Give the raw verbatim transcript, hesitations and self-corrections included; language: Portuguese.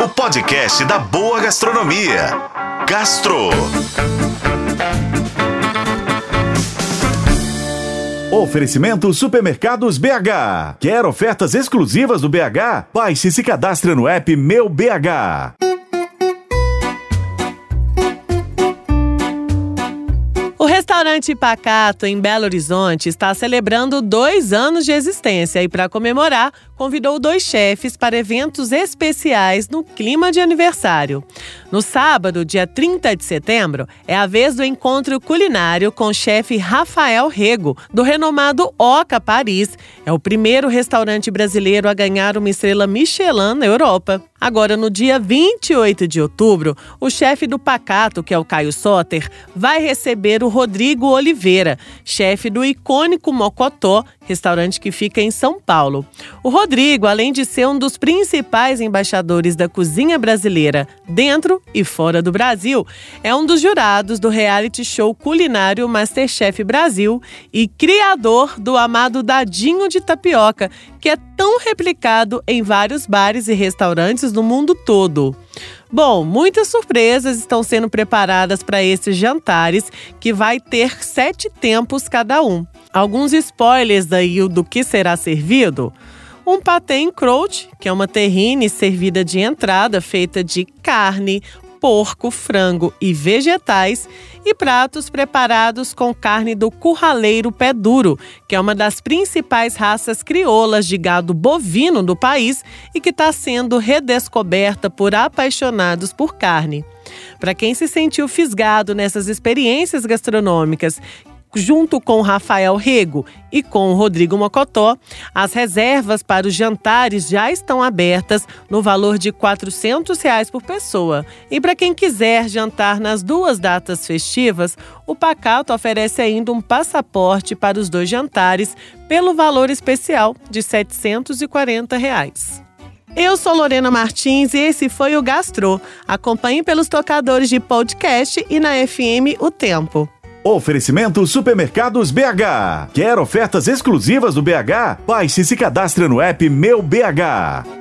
o podcast da boa gastronomia. Gastrô. Oferecimento Supermercados B H. Quer ofertas exclusivas do B H? Baixe e se cadastre no app Meu B H. O restaurante Pacato, em Belo Horizonte, está celebrando dois anos de existência e, para comemorar, convidou dois chefes para eventos especiais no clima de aniversário. No sábado, dia trinta de setembro, é a vez do encontro culinário com o chefe Rafael Rego, do renomado OKA Paris. É o primeiro restaurante brasileiro a ganhar uma estrela Michelin na Europa. Agora, no dia vinte e oito de outubro, o chefe do Pacato, que é o Caio Soter, vai receber o Rodrigo Oliveira, chefe do icônico Mocotó, restaurante que fica em São Paulo. O Rodrigo, além de ser um dos principais embaixadores da cozinha brasileira dentro e fora do Brasil, é um dos jurados do reality show culinário Masterchef Brasil e criador do amado Dadinho de Tapioca, que é tão replicado em vários bares e restaurantes no mundo todo. Bom, muitas surpresas estão sendo preparadas para esses jantares, que vai ter sete tempos cada um. Alguns spoilers daí do que será servido. Um patê em croûte, que é uma terrine servida de entrada feita de carne, porco, frango e vegetais, e pratos preparados com carne do curraleiro pé-duro, que é uma das principais raças crioulas de gado bovino do país e que está sendo redescoberta por apaixonados por carne. Para quem se sentiu fisgado nessas experiências gastronômicas, junto com Rafael Rego e com Rodrigo Mocotó, as reservas para os jantares já estão abertas no valor de quatrocentos reais por pessoa. E para quem quiser jantar nas duas datas festivas, o Pacato oferece ainda um passaporte para os dois jantares pelo valor especial de setecentos e quarenta reais. Eu sou Lorena Martins e esse foi o Gastrô. Acompanhe pelos tocadores de podcast e na F M O Tempo. Oferecimento Supermercados B H. Quer ofertas exclusivas do B H? Baixe e se cadastre no app Meu B H.